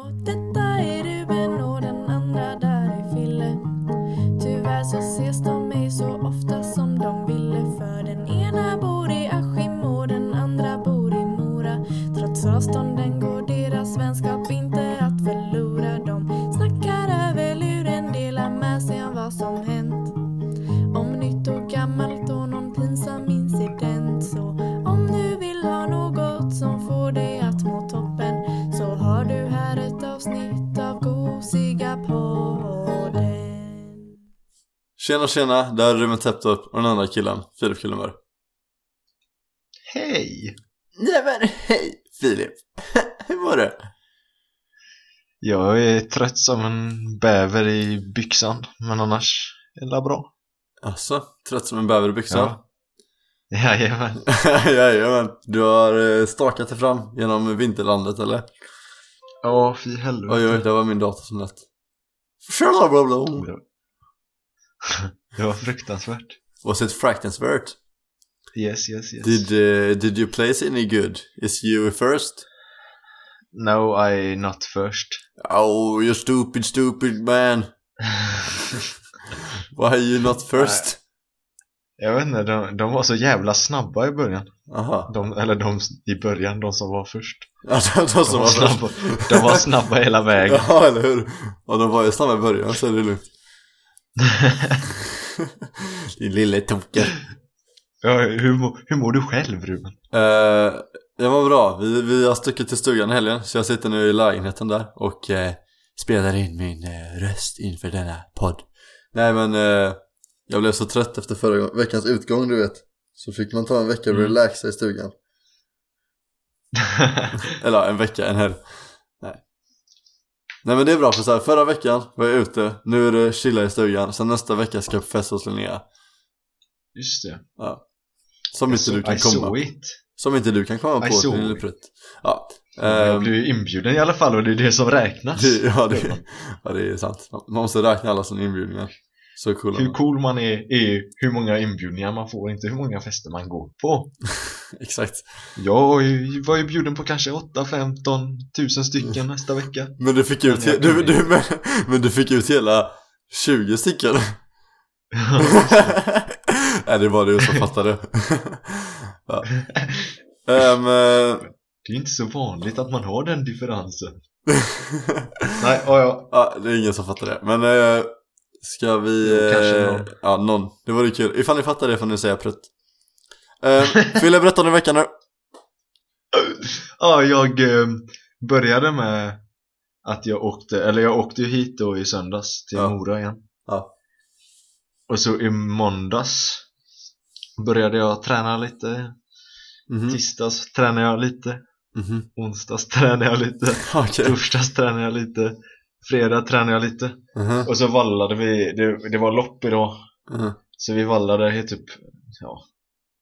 Och detta är Ruben och den andra där är Fille. Tyvärr så ses de mig så ofta som de ville. För den ena bor i Askim och den andra bor i Mora. Trots avstånden går deras vänskap inte att förlora. De snackar över luren, delar med sig om vad som hänt. Om nytt och gammalt och någon pinsam incident. Så om du vill ha något som får dig att må toppen, så har du här ett avsnitt av Gosiga podden. Tjena, där är Ruben Täftard och den andra killen, Filip Kullenberg. Hej! Nej men hej Filip, hur mår du? Jag är trött som en bäver i byxan, men annars är det bra. Alltså, trött som en bäver i byxan? Ja. Jajamän. Jajamän, du har stakat dig fram genom vinterlandet eller? Ja, fy helvete. Oj, det var min dator som lät. Det var fruktansvärt. Was it fractansvärt? Yes. Did you place any good? Is you first? No, I not first. Oh, you stupid man. Why are you not first? Jag vet inte, de var så jävla snabba i början. Aha. De som var först. De som var snabba. De var snabba hela vägen. Ja, eller hur? Och de var ju snabba i början, så är det lugnt. Din lilla token. Ja, hur mår du själv, Ruben? Jag mår bra. Vi har stuckit till stugan i helgen, så jag sitter nu i lägenheten där och spelar in min röst inför denna podd. Nej, men jag blev så trött efter förra veckans utgång, du vet. Så fick man ta en vecka och relaxa i stugan. Eller en vecka, en helg. Nej, men det är bra, för så här, förra veckan var jag ute. Nu är det chilla i stugan. Sen nästa vecka ska jag på fest hos Linnéa. Just det. Ja. Som inte du kan komma på. Ja. Jag blev inbjuden i alla fall, och det är det som räknas. Det är sant. Man måste räkna alla som inbjudningar. Så cool. Hur cool man är hur många inbjudningar man får, inte hur många fester man går på. Exakt. Jag var ju bjuden på kanske 8-15 000 stycken nästa vecka. Men du fick ut hela 20 stycken. Nej, det var du som fattade. Ja. Det är inte så vanligt att man har den differensen. Nej, ja. Ja, det är ingen som fattar det. Men ska vi någon. Det vore kul. Ifall ni fattar det får ni säga prutt. Fyller berätta om den veckan nu. Ja, jag började med att jag åkte hit då i söndags till Mora igen. Ja. Och så i måndags började jag träna lite. Tisdags tränade jag lite. Onsdags tränade jag lite. Okay. Torsdags tränade jag lite. Fredag tränade jag lite. Och så vallade vi. Det var lopp idag. Så vi vallade helt upp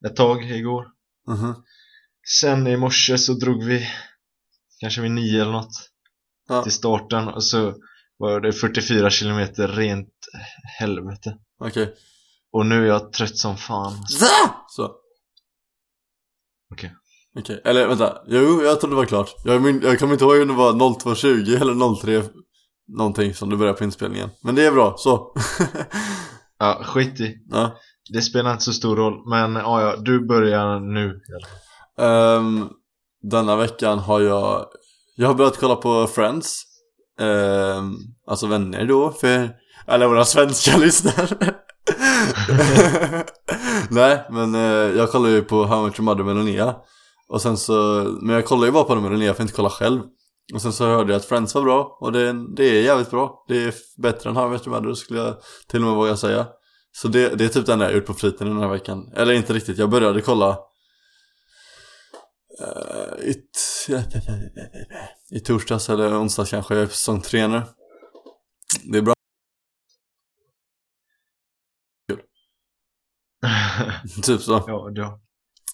ett tag igår. Sen i morse så drog vi kanske vid 9 eller något till starten. Och så var det 44 kilometer rent helvete. Okej. Och nu är jag trött som fan. Så. Okej. Eller vänta. Jo, jag trodde det var klart. Jag kommer inte ihåg om det var 02.20 eller 03 någonting som du börjar på inspelningen. Men det är bra, så. Ja, skit i. Ja. Det spelar inte så stor roll. Men ja, du börjar nu. Denna veckan har jag har börjat kolla på Friends. Alltså vänner då, för alla våra svenska lyssnare. Nej, men jag kollar ju på How I Met Your Mother med Linnéa. Och sen så, men jag kollar ju bara på dem med Linnéa, för jag inte kolla själv. Och sen så hörde jag att Friends var bra, och det är jävligt bra. Det är bättre än How I Met Your Mother, skulle jag till och med våga säga. Så det är typ den där jag gjort på fritiden den här veckan. Eller inte riktigt, jag började kolla i torsdags eller onsdags kanske. Jag är på säsong 3 nu. Det är bra. Typ så.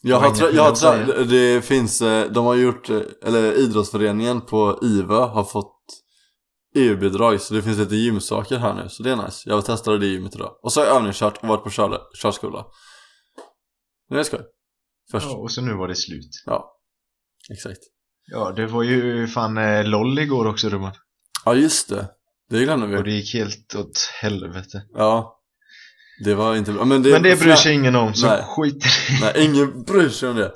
Ja. Det finns, de har gjort, eller idrottsföreningen på Iva har fått EU-bidrag, så det finns lite gymsaker här nu, så det är nice. Jag testade det i gymmet idag. Och så har jag övningskört och varit på körskola. Nu är det skoj. Först. Ja, och så nu var det slut. Ja, exakt. Ja, det var ju fan LOL igår också, Ruben. Ja, just det. Det glömde vi. Och det gick helt åt helvete. Ja. Det var inte bra. Men det bryr sig ingen om, så nej. Skit. Nej, ingen bryr sig om det.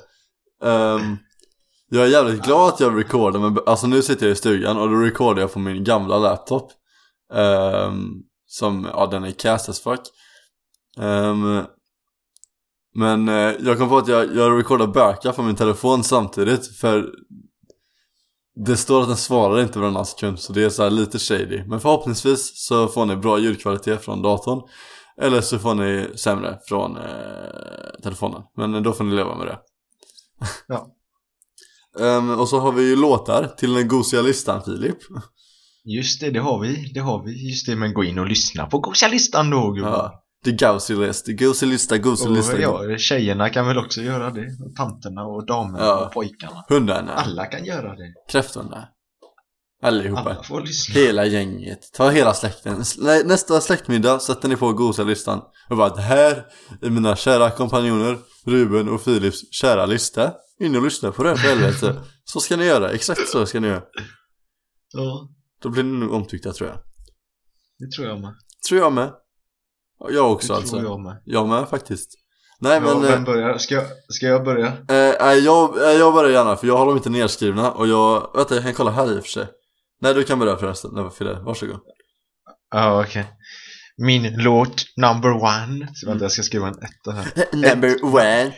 Jag är jävligt glad att jag rekordar, men alltså nu sitter jag i stugan och då rekordar jag på min gamla laptop. Som, ja, den är cast as fuck. Men jag kom på att jag rekordar böka från min telefon samtidigt, för det står att den svarar inte varannan sekund, så det är så här lite shady. Men förhoppningsvis så får ni bra ljudkvalitet från datorn, eller så får ni sämre från telefonen. Men då får ni leva med det. Ja. Och så har vi ju låtar till den gosiga listan, Filip. Just det, det har vi. Just det, men gå in och lyssna på gosiga listan då, gubbar. Ja. The Gausser lista. Ja, tjejerna kan väl också göra det. Tanterna och damerna, ja. Och pojkarna. Hundarna. Alla kan göra det. Kräftorna. Allihopa. Alla får lyssna. Hela gänget. Ta hela släkten. Nästa släktmiddag sätter ni på Gausser listan. Och bara, det här är mina kära kompanjoner Ruben och Filips kära lista. In och lyssna på det själv. Så ska ni göra. Exakt så ska ni göra. Ja. Då blir ni nog omtyckta, tror jag. Det tror jag med. Tror jag med. Jag också, alltså. Jag med faktiskt. Nej, ja, men börjar? Ska jag börja? Jag börjar gärna, för jag har dem inte nedskrivna. Och jag, vänta, jag kan kolla här i och för sig. Nej, du kan börja förresten. Nej, för det. Varsågod. Ja, okej. Min låt number one. Så vänta, jag ska skriva en etta här. Number one.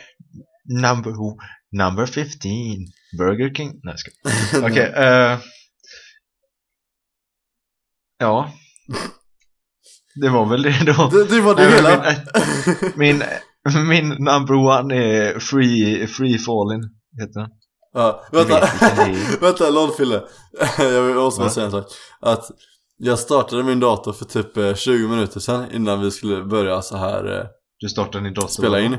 Number 15. Burger King. Nej, ska okej. Ja. Det var väl det då. Det var det hela. Min number one är Free Falling, heter den. Ja, vänta, långfille. Jag vill också säga en sak. Att jag startade min dator för typ 20 minuter sedan innan vi skulle börja så här. Du startade din dator? Spela in.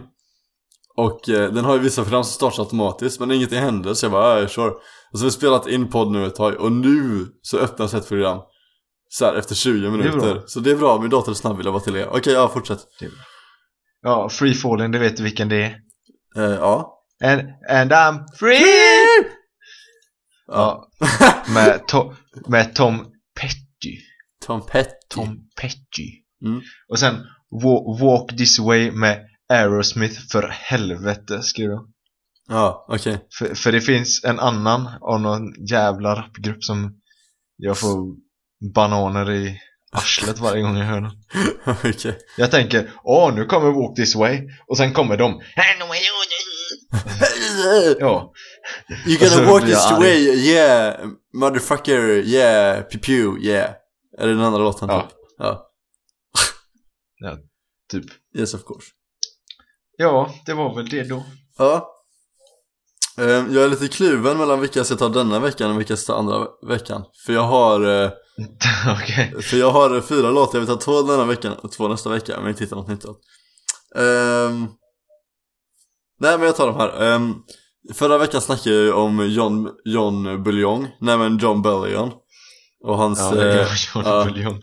Och den har ju vissa program som startar automatiskt, men ingenting hände, så jag bara, jag kör. Och så har vi spelat in podd nu ett tag, och nu så öppnas ett program. Så här, efter 20 minuter. Det så det är bra, min dator är snabb, vill jag vara till er. Okej, ja, fortsätt. Ja, Free Falling, det vet du vilken det är. Ja. And I'm free! Ja. Med, med Tom Petty. Mm. Och sen Walk This Way med Aerosmith, för helvete, skriver jag. Ja, okej. För det finns en annan av någon jävla rapgrupp som jag får bananer i arslet varje gång jag hör dem. Okay. Jag tänker, nu kommer Walk This Way, och sen kommer de. Ja. You gonna walk this way, yeah, motherfucker, yeah, pew, yeah. Är det den andra låten? Ja. Typ? Ja. Ja, typ. Yes, of course. Ja, det var väl det då. Ja. Jag är lite kluven mellan vilka jag ska ta denna veckan och vilka jag ska ta andra veckan. För jag har... Okay. För jag har 4 låtar. Jag vill ta 2 denna veckan och 2 nästa vecka. Men jag tittar något nytt åt. Nej, men jag tar de här. Förra veckan snackade jag om John Bellion. Nej, men John Bellion. Och hans... Ja, det var John Bellion.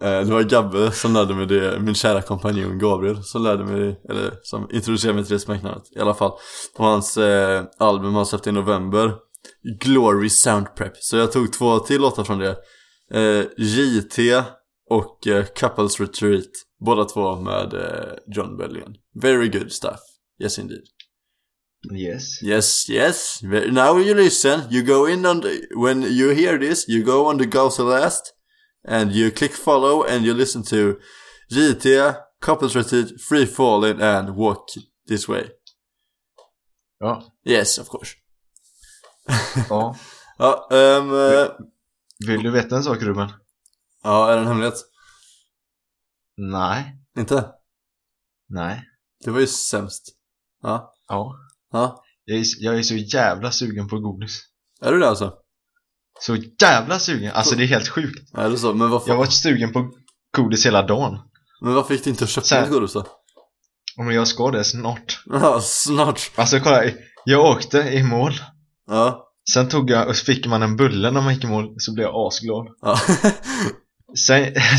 Det var Gabbe som lärde mig det. Min kära kompanjon Gabriel som lärde mig, eller som introducerade mig till det smeknamnet i alla fall. Och hans album han släppte i november, Glory Sound Prep. Så jag tog 2 till låtar från det, JT och Couples Retreat. Båda 2 med John Bellion. Very good stuff. Yes indeed. Yes. Yes, yes. Now you listen. You go in on the, when you hear this, you go on the Gausser last and you click follow and you listen to JT, Couples Retreat, Free Falling and Walk This Way. Ja. Yes, of course. Ja. Ja, vill du veta en sak, Ruben? Ja, är det en hemlighet? Nej. Inte? Nej. Det var ju sämst. Ja. Ja. Ja. Jag är så jävla sugen på godis. Är du det alltså? Så jävla sugen. Alltså det är helt sjukt. Ja, det är så. Men varför? Jag har varit sugen på godis hela dagen. Men varför fick du inte köpa något godis då? Om jag ska det snart. Ja, snart. Alltså kolla, jag åkte i mål. Ja. Sen tog jag och fick man en bulle när man gick i mål, så blev jag asglad. Ja.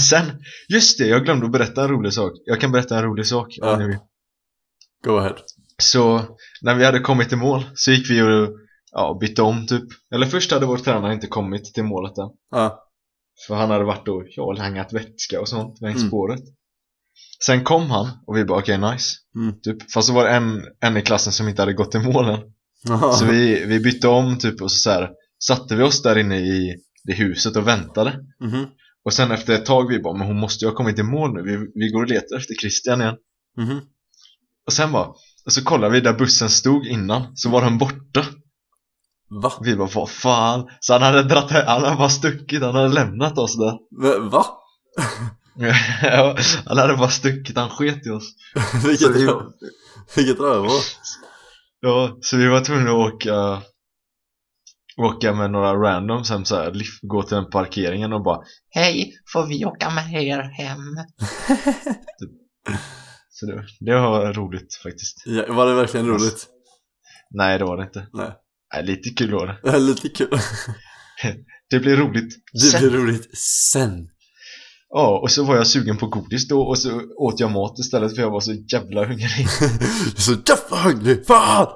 sen just det, jag glömde att berätta en rolig sak. Jag kan berätta en rolig sak. Ja. Go ahead. Så när vi hade kommit till mål så gick vi och bytte om typ. Eller först hade vår tränare inte kommit till målet än. Ja. För han hade varit och hängat vätska och sånt längs spåret. Sen kom han och vi bara okej, nice. Typ. Fast så var det en i klassen som inte hade gått till målen. Ja. Så vi bytte om typ och så här, satte vi oss där inne i det huset och väntade. Mm. Och sen efter ett tag vi bara, men hon måste ju ha kommit i mål nu. Vi går och letar efter Christian igen. Mm. Och sen bara, och så kollade vi där bussen stod innan, så var han borta. Va? Vi bara, vad fan? Så han hade bara stuckit, han hade lämnat oss där. Va? Han hade bara stuckit, han sket i oss. Vilket rör var. Ja, så vi var tvungna att åka med några randoms hem, så här, gå till den parkeringen och bara, hej, får vi åka med er hem? Så det var roligt faktiskt. Ja, var det verkligen roligt? Alltså, nej, det var det inte. Nej, lite kul var det. Ja, lite kul. Det blir roligt. Det blir roligt sen. Ja, och så var jag sugen på godis då, och så åt jag mat istället för jag var så jävla hungrig. Så jävla hungrig, fan!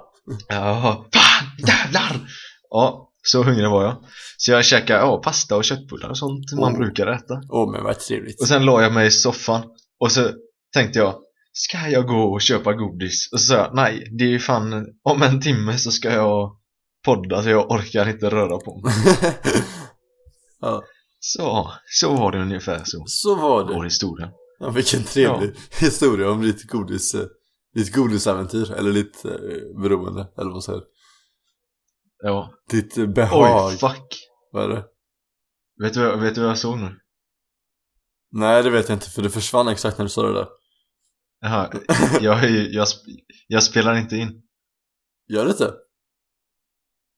Ja, fan, jävlar! Ja, så hungrig var jag. Så jag käkade pasta och köttbullar och sånt man brukar äta. Men vad trevligt. Och sen la jag mig i soffan och så tänkte jag, ska jag gå och köpa godis? Och så sa jag, nej, det är ju fan, om en timme så ska jag podda, så jag orkar inte röra på mig. Ja. Så var det ungefär så. Så var det. Vår historia. Ja, vilken trevlig historia om ditt godisäventyr. Eller ditt beroende, eller vad säger du? Ja. Ditt behag. Oj, fuck. Vad är det? Vet du vad jag såg nu? Nej, det vet jag inte, för det försvann exakt när du sa det där. Jaha, jag spelar inte in. Gör det inte?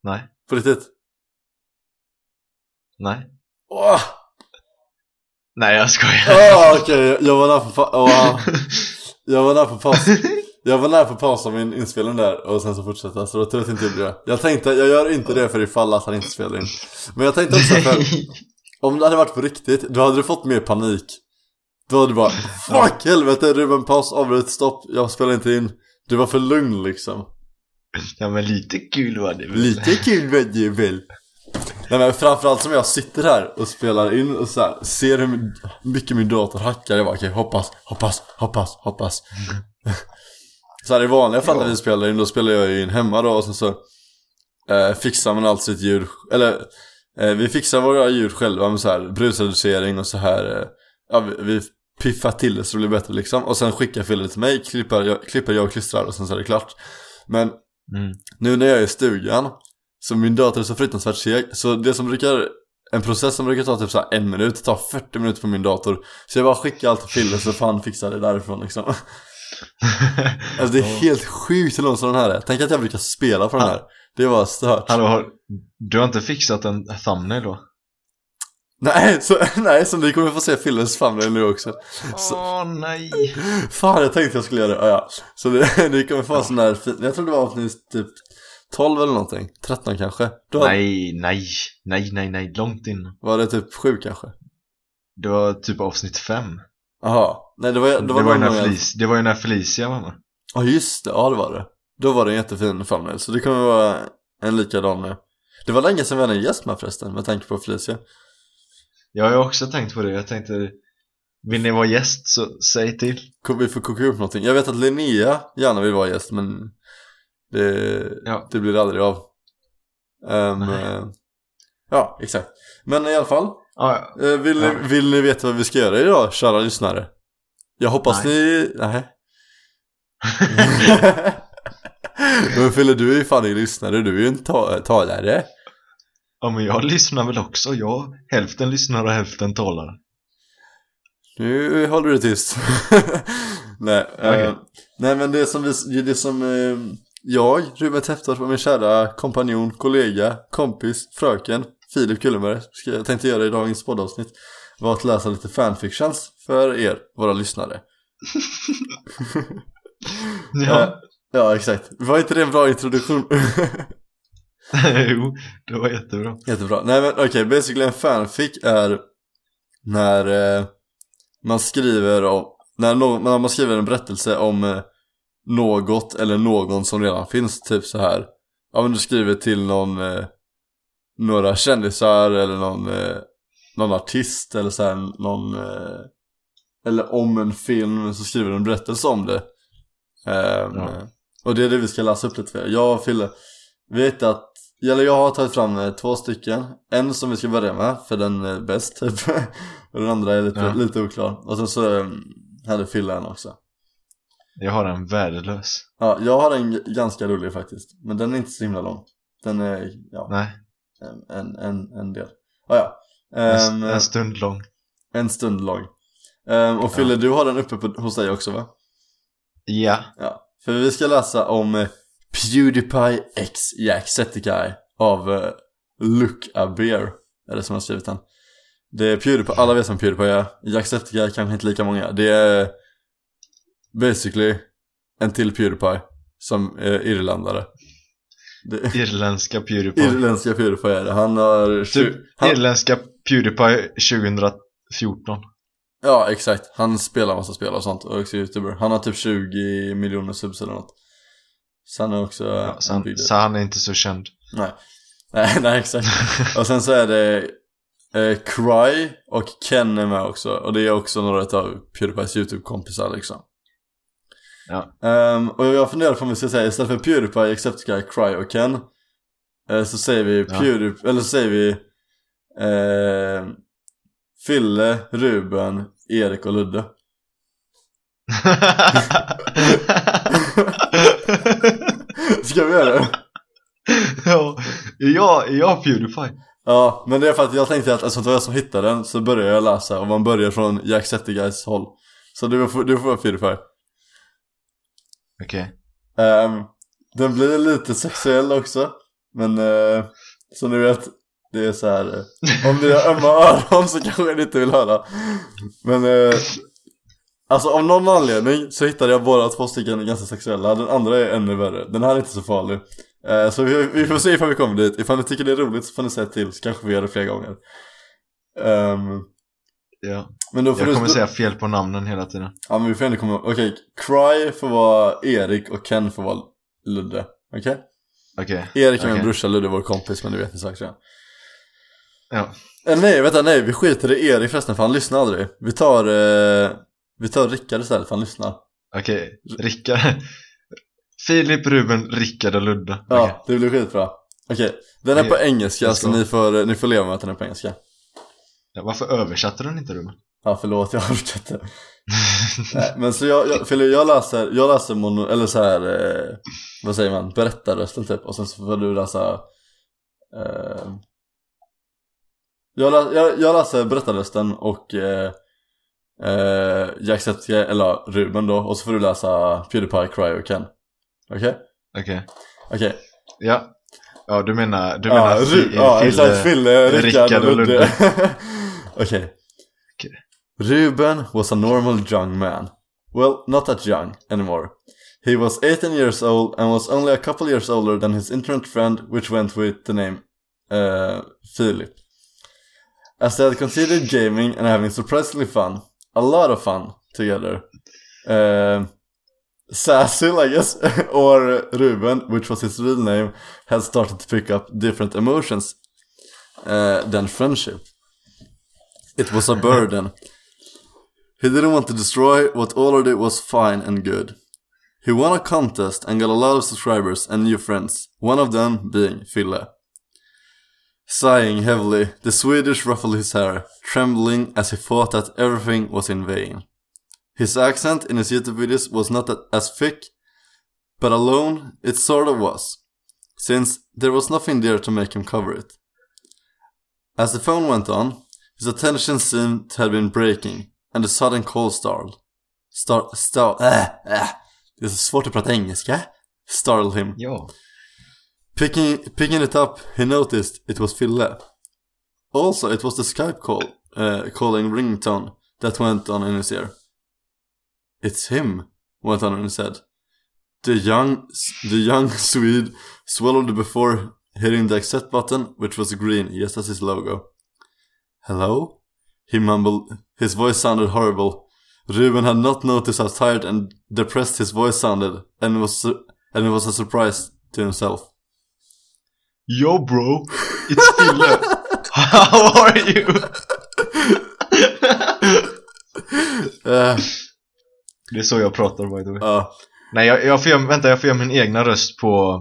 Nej. På riktigt? Nej. Oh. Nej, jag skojar. Okej. Jag var nära på paus. Jag var nära på paus av min inspelning där, och sen så fortsätta. Så då tror jag inte jag det. Jag tänkte, jag gör inte det för ifall att han inte spelar in. Men jag tänkte också för, om det hade varit på riktigt, då hade du fått mer panik. Då hade du bara, fuck helvete, Ruben, paus, avbryt, stopp, jag spelar inte in. Du var för lugn liksom. Ja, men lite kul var det väl. Nej, men framförallt som jag sitter här och spelar in och så här, ser hur mycket min dator hackar. Jag bara, okej, hoppas. Så här, i vanliga fall när vi spelar in, då spelar jag in hemma då. Och sen så fixar man allt sitt ljud. Eller vi fixar våra ljud själva med så här brusreducering och så här. Vi piffar till det så det blir bättre liksom. Och sen skickar filen till mig, klipper jag och klistrar, och sen så är det klart. Men nu när jag är i stugan, så min dator är så fruktansvärt seg. Så det som brukar, en process som brukar ta typ så här 1 minut, tar 40 minuter på min dator. Så jag bara skickar allt till filen, så fan fixar det därifrån liksom. Alltså det är helt sjukt hur långt den här är. Tänk att jag brukar spela på den här. Det var stört. Hallå, du har inte fixat en thumbnail då? Nej, som ni kommer få se filmens thumbnail nu också. Nej. Fan, jag tänkte jag skulle göra det. Så ni kommer få en sån här fin. Jag tror det var avsnitt typ 12 eller någonting, 13 kanske. Nej, långt in. Var det typ 7 kanske? Det var typ avsnitt 5. Aha, nej, det var ju när Felicia var med. Ja, just det, det var det. Då var det en jättefin thumbnail, så det kommer vara en likadan nu. Det var länge sedan vi hade en gäst med förresten, med tanke på Felicia. Ja, jag har också tänkt på det. Jag tänkte, vill ni vara gäst så säg till. Vi får koka upp någonting. Jag vet att Linnéa gärna vill vara gäst, men det blir det aldrig av. Ja, exakt. Men i alla fall, vill ni veta vad vi ska göra idag, kära lyssnare? Jag hoppas ni... Nej. Men Fille, du är ju fan en lyssnare. Du är ju en talare. Ja, men jag lyssnar väl också. Jag hälften lyssnar och hälften talar. Nu håller du tyst. Nej, okay. Nej, men det som jag, Ruben Täftard, och min kära kompanjon, kollega, kompis, fröken Filip Kullenberg tänkte göra i dagens poddavsnitt var att läsa lite fanfictions för er, våra lyssnare. Ja, exakt. Var inte det en bra introduktion? Jo, det var jättebra. Nej, men okej, basically en fanfic är när man skriver en berättelse om något eller någon som redan finns, typ så här. Ja, men du skriver till någon några kändisar eller någon artist eller så här, någon eller om en film, så skriver du en berättelse om det. Och det är det vi ska läsa upp lite för. Jag och Fille vet att, eller jag har tagit fram 2 stycken. En som vi ska börja med, för den är bäst typ. Och den andra är lite oklar. Och sen så hade Fille en också. Jag har en värdelös. Ja, jag har en ganska rolig faktiskt. Men den är inte så himla lång. Den är, ja. Nej. En del. Ja. En stund lång. En stund lång. Och Fille, du har den uppe hos dig också, va? Ja. För vi ska läsa om PewDiePie x Jacksepticeye av Look A Bear. Är det som har skrivit den? Det är PewDiePie, alla vet som PewDiePie är. Jacksepticeye kanske inte lika många. Det är basically en till PewDiePie som är irländare. Irländska PewDiePie. Irländska PewDiePie är det. Han har irländska PewDiePie 2014. Ja, exakt. Han spelar massa spel och sånt och också youtuber. Han har typ 20 miljoner subs eller något. Så han är också så han är inte så känd. Nej, exakt. Och sen så är det Cry och Ken är med också. Och det är också några av PewDiePies YouTube-kompisar liksom. Ja. Och jag funderar på om vi ska säga istället för PewDiePie, Jacksepticeye, Cry och Ken, så säger vi PewDiePie, eller så säger vi Fille, Ruben, Erik och Ludde. Ska vi göra det? Ja, jag PewDiePie. Ja, men det är för att jag tänkte att eftersom det var jag som hittade den, så börjar jag läsa. Och man börjar från Jacksepticeye's håll. Så du får vara PewDiePie. Okej. Den blir lite sexuell också. Men som ni vet, det är så här. Om ni har ömma öron så kanske ni inte vill höra. Men alltså av någon anledning så hittade jag bara 2 stycken ganska sexuella. Den andra är ännu värre. Den här är inte så farlig. Så vi får se ifall vi kommer dit. Ifall ni tycker det är roligt så får ni säga till. Så kanske vi gör det fler gånger. Ja. Men då får jag kommer säga fel på namnen hela tiden. Ja, men vi får ändå komma. Okej, Cry får vara Erik och Ken får vara Ludde. Okej. Erik är min brorsa, Ludde är vår kompis. Men du vet ni sagt redan. Ja. Nej, vi skiter i Erik förresten, för han lyssnar aldrig. Vi tar Rickard istället, för han lyssnar. Okej, Rickard. Filip, Ruben, Rickard och Ludde. Ja, okay. Det blir skitbra. Okej, den är på engelska, så ni får leva med att den är på engelska. Ja, varför översatte den inte, Ruben? Ja, förlåt, jag har översatt det. Nej, men så jag läser mono, eller så här, vad säger man, berättarrösten typ. Och sen så får du läsa... Jag läser berättarrösten och Jacksepticeye eller Ruben då. Och så får du läsa PewDiePie, Cry och Ken. Okej. Ja, du menar Fille, Rickard och Ludde. Okej. Ruben was a normal young man. Well, not that young anymore. He was 18 years old and was only a couple years older than his internet friend, which went with the name Filip. As they had considered gaming and having surprisingly fun, a lot of fun together. Sassy, I guess, or Ruben, which was his real name, had started to pick up different emotions than friendship. It was a burden. He didn't want to destroy what already was fine and good. He won a contest and got a lot of subscribers and new friends, one of them being Fille. Sighing heavily, the Swedish ruffled his hair, trembling as he thought that everything was in vain. His accent in his YouTube videos was not as thick, but alone it sort of was, since there was nothing there to make him cover it. As the phone went on, his attention seemed to have been breaking, and a sudden cold startled him. Ja. Picking it up, he noticed it was Fille. Also, it was the Skype call, calling ringtone that went on in his ear. It's him, went on in his head. The young Swede swallowed before hitting the accept button, which was green, just as his logo. Hello? He mumbled. His voice sounded horrible. Ruben had not noticed how tired and depressed his voice sounded, and it was a surprise to himself. Yo, bro, it's Fille. How are you? Det är så jag pratar, by the way. Nej, jag får göra min egna röst på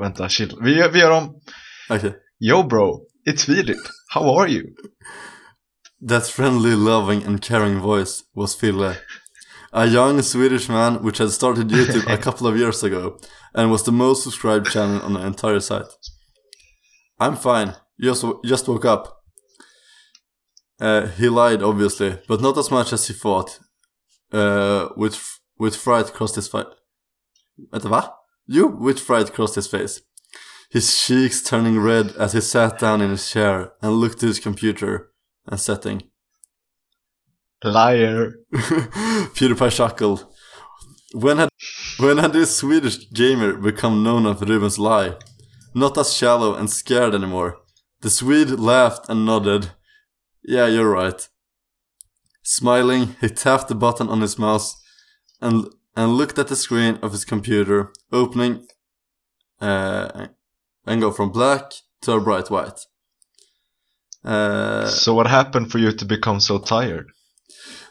vänta, chill. Vi gör om. Okay. Yo, bro, it's Filip. How are you? That friendly, loving and caring voice was Fille, a young Swedish man which had started YouTube a couple of years ago and was the most subscribed channel on the entire site. I'm fine. Just woke up. He lied, obviously, but not as much as he thought. With fright crossed his face. With fright crossed his face. His cheeks turning red as he sat down in his chair and looked at his computer and setting. Liar. PewDiePie chuckled. When had this Swedish gamer become known of Ruben's lie? Not as shallow and scared anymore. The Swede laughed and nodded. Yeah, you're right. Smiling, he tapped the button on his mouse and looked at the screen of his computer, opening and go from black to a bright white. So what happened for you to become so tired?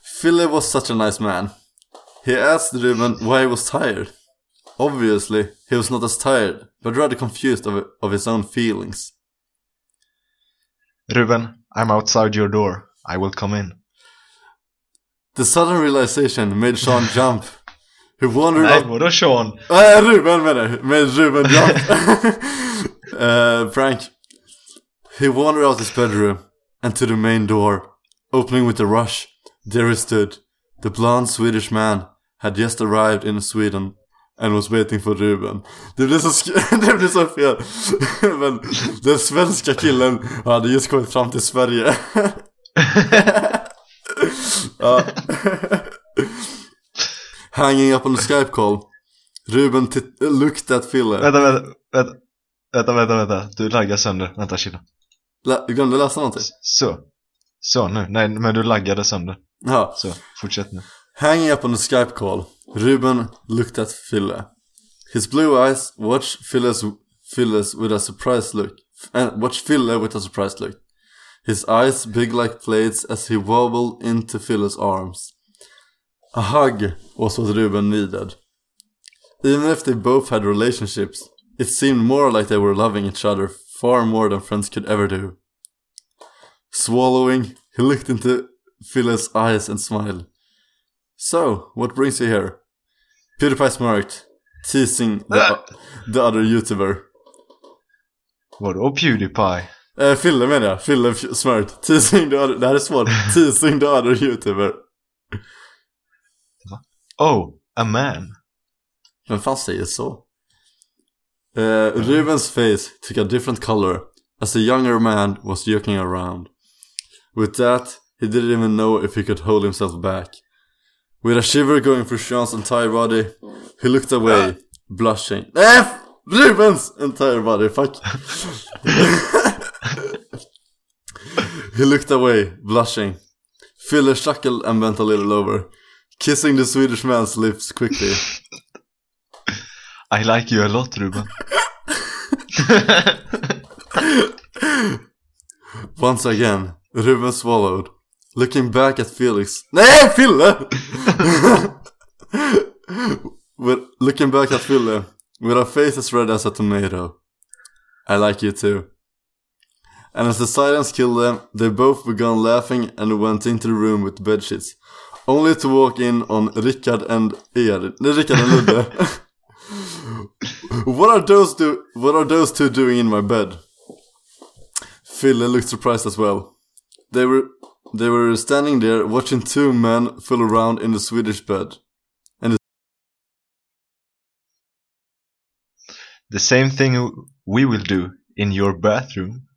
Fille was such a nice man. He asked Ruben why he was tired. Obviously, he was not as tired, but rather confused of his own feelings. Ruben, I'm outside your door. I will come in. The sudden realization made Sean jump. Who wandered up... Nej, vadå Sean? Ruben menar jag. Made Ruben jump. Frank. He wandered out his bedroom and to the main door. Opening with a rush, there he stood. The blonde Swedish man had just arrived in Sweden and was waiting for Ruben. Det blev så fel. Men den svenska killen hade just kommit fram till Sverige. Hanging up on the Skype call, Ruben looked at Fille. Vänta. Du laggar sönder. Vänta, chilla. Du glömde läsa någonting. Så nu. Nej, men du laggade sönder. Ja. Så, fortsätt nu. Hanging up on the Skype call, Ruben looked at Fille. His blue eyes watched Fille's with a surprised look. His eyes big like plates as he wobbled into Fille's arms. A hug was what Ruben needed. Even if they both had relationships, it seemed more like they were loving each other far more than friends could ever do. Swallowing, he looked into Fille's eyes and smiled. So, what brings you here? PewDiePie smirked, teasing the other YouTuber. Vadå PewDiePie? Fille menar jag. Fille smart. Teasing the other... Det här är svårt. Teasing the other YouTuber. Oh, a man. Vem fan säger så? Ruben's face took a different color as a younger man was joking around. With that, he didn't even know if he could hold himself back. With a shiver going through Sean's entire body, he looked away, blushing. Ruben's entire body, fuck. He looked away, blushing. Fille chuckled and bent a little over, kissing the Swedish man's lips quickly. I like you a lot, Ruben. Once again, Ruben swallowed, looking back at Felix. Nej, Fille! Looking back at Fille, with a face as red as a tomato. I like you too. And as the silence killed them, they both began laughing and went into the room with bedsheets, only to walk in on Rickard and Ludde. What are those two doing in my bed? Fille looked surprised as well. They were standing there watching two men fool around in the Swedish bed. The same thing we will do in your bathroom.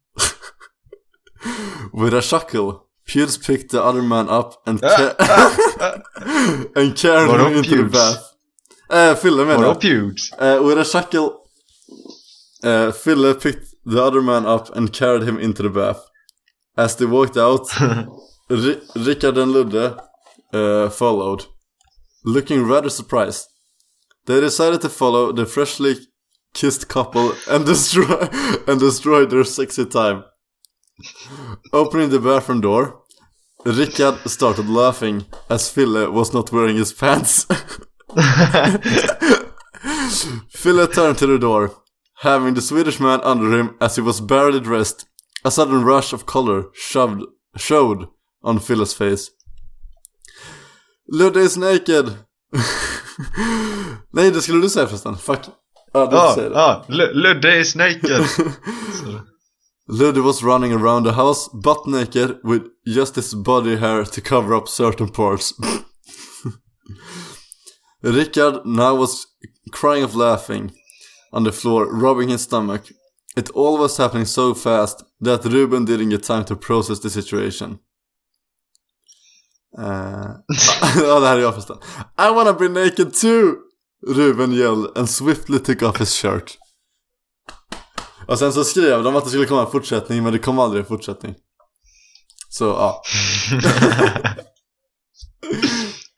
With a chuckle, Pewds picked the other man up and and carried him into the bath. Fille menar jag. With a chuckle, Fille picked the other man up and carried him into the bath. As they walked out, Rickard and Ludde followed, looking rather surprised. They decided to follow the freshly kissed couple and destroy their sexy time. Opening the bathroom door, Rickard started laughing as Fille was not wearing his pants. Fille turned to the door, having the Swedish man under him as he was barely dressed. A sudden rush of color showed on Fille's face. Ludde is naked! Nej, det skulle du säga förresten. Fuck. Ludde is naked! Ludde was running around the house butt naked with just his body hair to cover up certain parts. Rickard now was crying of laughing on the floor, rubbing his stomach. It all was happening so fast that Ruben didn't get time to process the situation. Det här är jag förstås. I wanna be naked too! Ruben yelled and swiftly took off his shirt. Och sen så skrev de att det skulle komma en fortsättning, men det kom aldrig en fortsättning. Så, ja.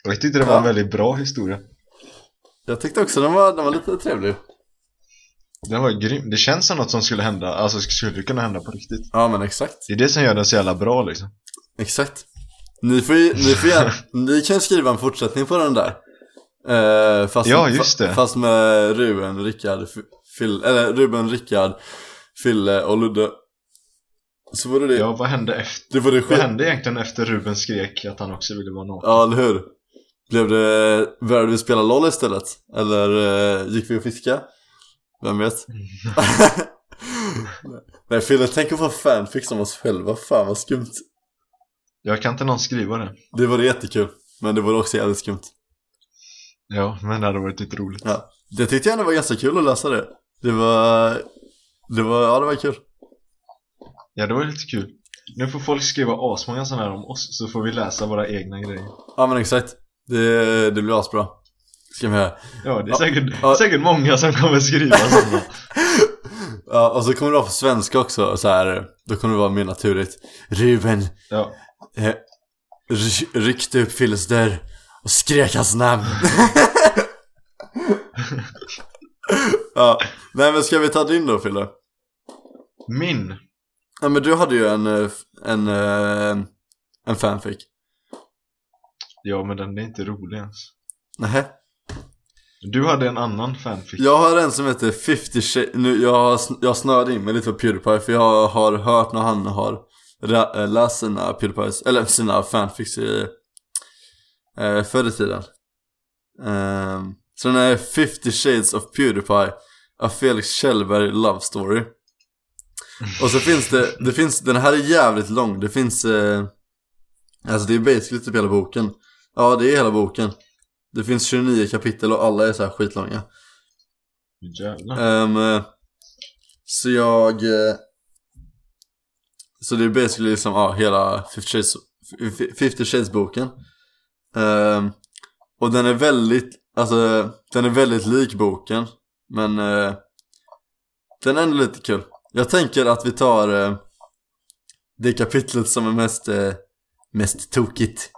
Jag tyckte det var en väldigt bra historia. Jag tyckte också den var lite trevlig. Den var grym. Det känns som något som skulle hända. Alltså skulle kunna hända på riktigt. Ja, men exakt. Det är det som gör den så jävla bra liksom. Exakt. Ni kan skriva en fortsättning på den där. Fast med Ruben, Rickard, Fille och Ludde. Så var det. Ja, vad hände efter? Vad hände egentligen efter Ruben skrek att han också ville vara något? Ja, eller hur? Började vi spela LOL istället? Eller gick vi och fiska? Vem vet? Nej, Fille, tänk att få fanfics om oss själva. Fan, vad skumt. Jag kan inte någon skriva det. Det var jättekul, men det var också jävligt skumt. Ja, men det hade varit lite roligt. Ja. Det tyckte jag det var ganska kul att läsa det. Det var kul. Ja, det var lite kul. Nu får folk skriva asmånga sådana här om oss, så får vi läsa våra egna grejer. Ja, men exakt. Det blir asbra. Ska vi höra. Ja, det är säkert många som kommer skriva sådana. Ja, och så kommer det vara på svenska också så här. Då kommer det vara mer naturligt. Ruben. Ja. Ryckte upp Filles där och skrek hans namn. Ja. Nej, men ska vi ta din då, Fille? Min? Ja, men du hade ju en fanfic. Ja, men den är inte rolig ens. Nej. Du hade en annan fanfic. Jag har en som heter 50 Shades. Jag snöade in mig lite på PewDiePie, för jag har hört när han har läst sina PewDiePies, eller sina fanfics i förr i tiden. Så den är 50 Shades of PewDiePie, av Felix Kjellberg love story. Och så finns det finns den här är jävligt lång. Det finns alltså det är basically typ hela boken. Ja, det är hela boken. Det finns 29 kapitel och alla är så här skitlånga. Så jag så det är basically liksom hela 50 Shades boken. Och den är väldigt lik boken, men den är ändå lite kul. Jag tänker att vi tar det kapitlet som är mest tokigt.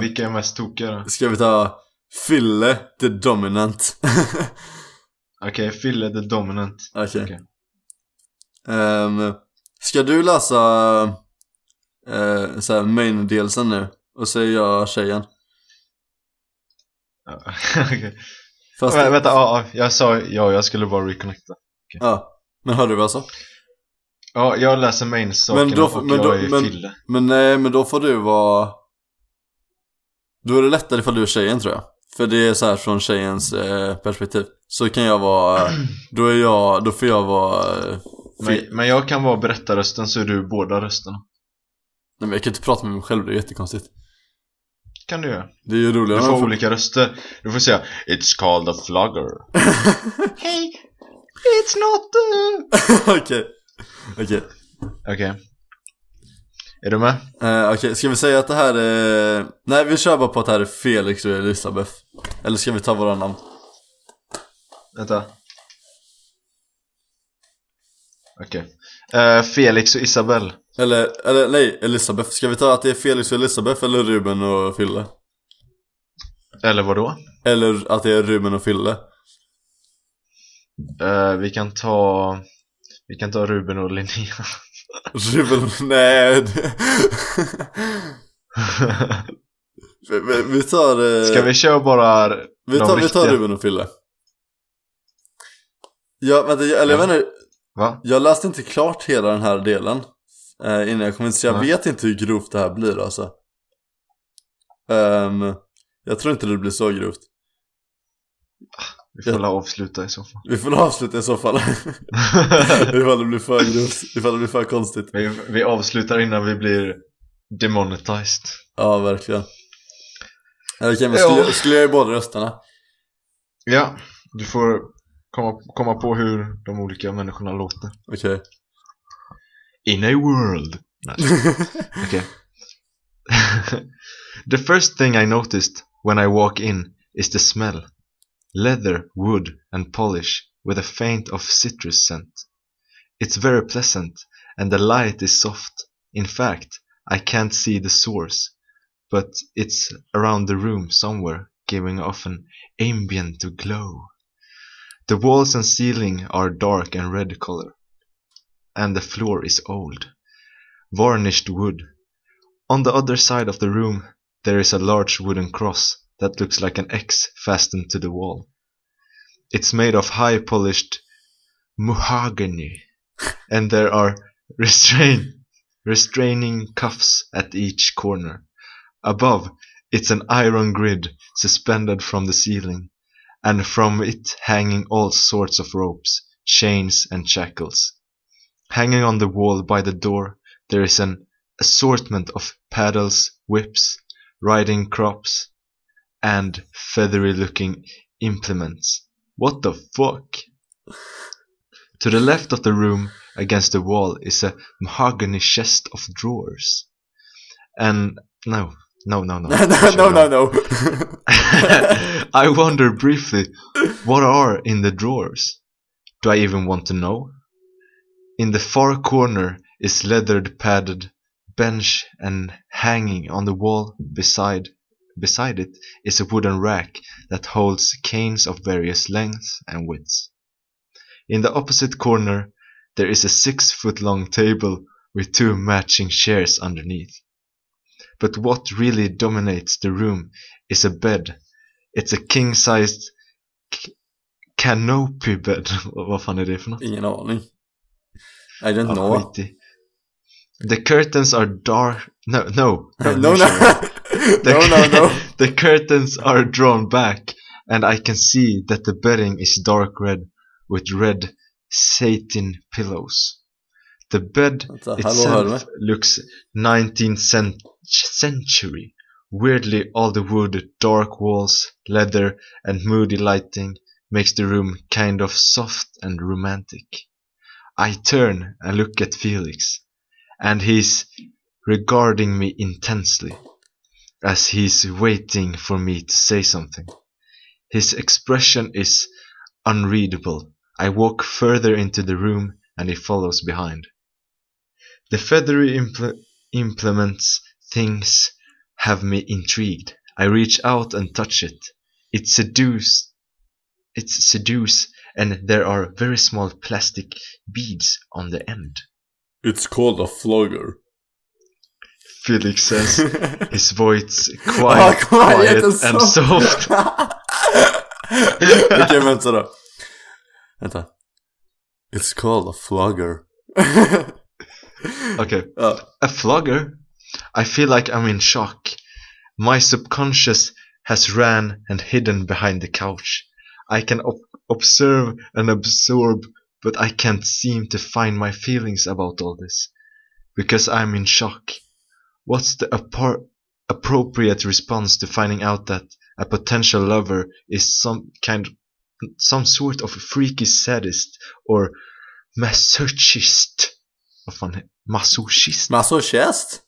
Vilka är mest tokiga då? Ska vi ta Fille the Dominant? Okej, Fille the Dominant. Okej. Ska du läsa så här main-delsen nu? Och så är jag tjejen. Okej. Vänta, jag sa jag skulle bara reconnecta. Okay. Ja, men hörde du vad jag sa? Ja, jag läser main-sakerna Fille. Men nej, men då får du vara... Då är det lättare ifall du är tjejen, tror jag. För det är så här från tjejens perspektiv. Så kan jag vara... Då får jag vara... Men jag kan vara berättarrösten, så är du båda rösterna. Nej, men jag kan inte prata med mig själv, det är jättekonstigt. Kan du göra? Det är ju roligare. Du får olika röster. Du får säga, it's called a flogger. Hey, it's not Okej. Okej. Är du med? Okej, ska vi säga att det här är... Nej, vi kör bara på att det här är Felix och Elisabeth. Eller ska vi ta våra namn? Vänta. Okej. Felix och Isabel. Eller nej, Elisabeth. Ska vi ta att det är Felix och Elisabeth eller Ruben och Fille? Eller vadå? Eller att det är Ruben och Fille. Vi kan ta Ruben och Linnéa. Ruben, nej. vi tar... Ska vi köra bara... Vi tar Ruben och Fille. Jag läste inte klart hela den här delen innan jag kom in, så jag vet inte hur grovt det här blir alltså. Jag tror inte det blir så grovt. Vi får avsluta i så fall. Ifall det blir för grovt, ifall det blir för konstigt. Vi avslutar innan vi blir demonetized. Ja, verkligen. Okej, men skulle jag ju båda rösterna. Ja, du får komma på hur de olika människorna låter. Okej. In a world. Okay. The first thing I noticed when I walk in is the smell. Leather, wood and polish with a faint of citrus scent. It's very pleasant and the light is soft. In fact, I can't see the source, but it's around the room somewhere, giving off an ambient glow. The walls and ceiling are dark and red color, and the floor is old, varnished wood. On the other side of the room, there is a large wooden cross that looks like an X fastened to the wall. It's made of high polished mahogany, and there are restraining cuffs at each corner. Above, it's an iron grid suspended from the ceiling, and from it hanging all sorts of ropes, chains and shackles. Hanging on the wall by the door, there is an assortment of paddles, whips, riding crops, and feathery-looking implements. What the fuck? To the left of the room, against the wall, is a mahogany chest of drawers. And... No. No. I wonder briefly, what are in the drawers? Do I even want to know? In the far corner is leathered padded bench, and hanging on the wall beside it is a wooden rack that holds canes of various lengths and widths. In the opposite corner there is a 6-foot-long table with two matching chairs underneath. But what really dominates the room is a bed. It's a king-sized canopy bed. Vad fan är det för något? Ingen aning. I don't know. Witty. The curtains are dark. The curtains are drawn back, and I can see that the bedding is dark red with red satin pillows. The bed itself looks 19th century. Weirdly, all the wood, dark walls, leather, and moody lighting makes the room kind of soft and romantic. I turn and look at Felix, and he's regarding me intensely, as he's waiting for me to say something. His expression is unreadable. I walk further into the room, and he follows behind. The feathery implements things have me intrigued. I reach out and touch it. It's seduce, and there are very small plastic beads on the end. It's called a flogger, Felix says, his voice quiet and soft. Okej, vänta. It's called a flogger. Okay. A flogger? I feel like I'm in shock. My subconscious has ran and hidden behind the couch. I can observe and absorb, but I can't seem to find my feelings about all this, because I'm in shock. What's the appropriate response to finding out that a potential lover is some sort of freaky sadist or masochist? Masochist?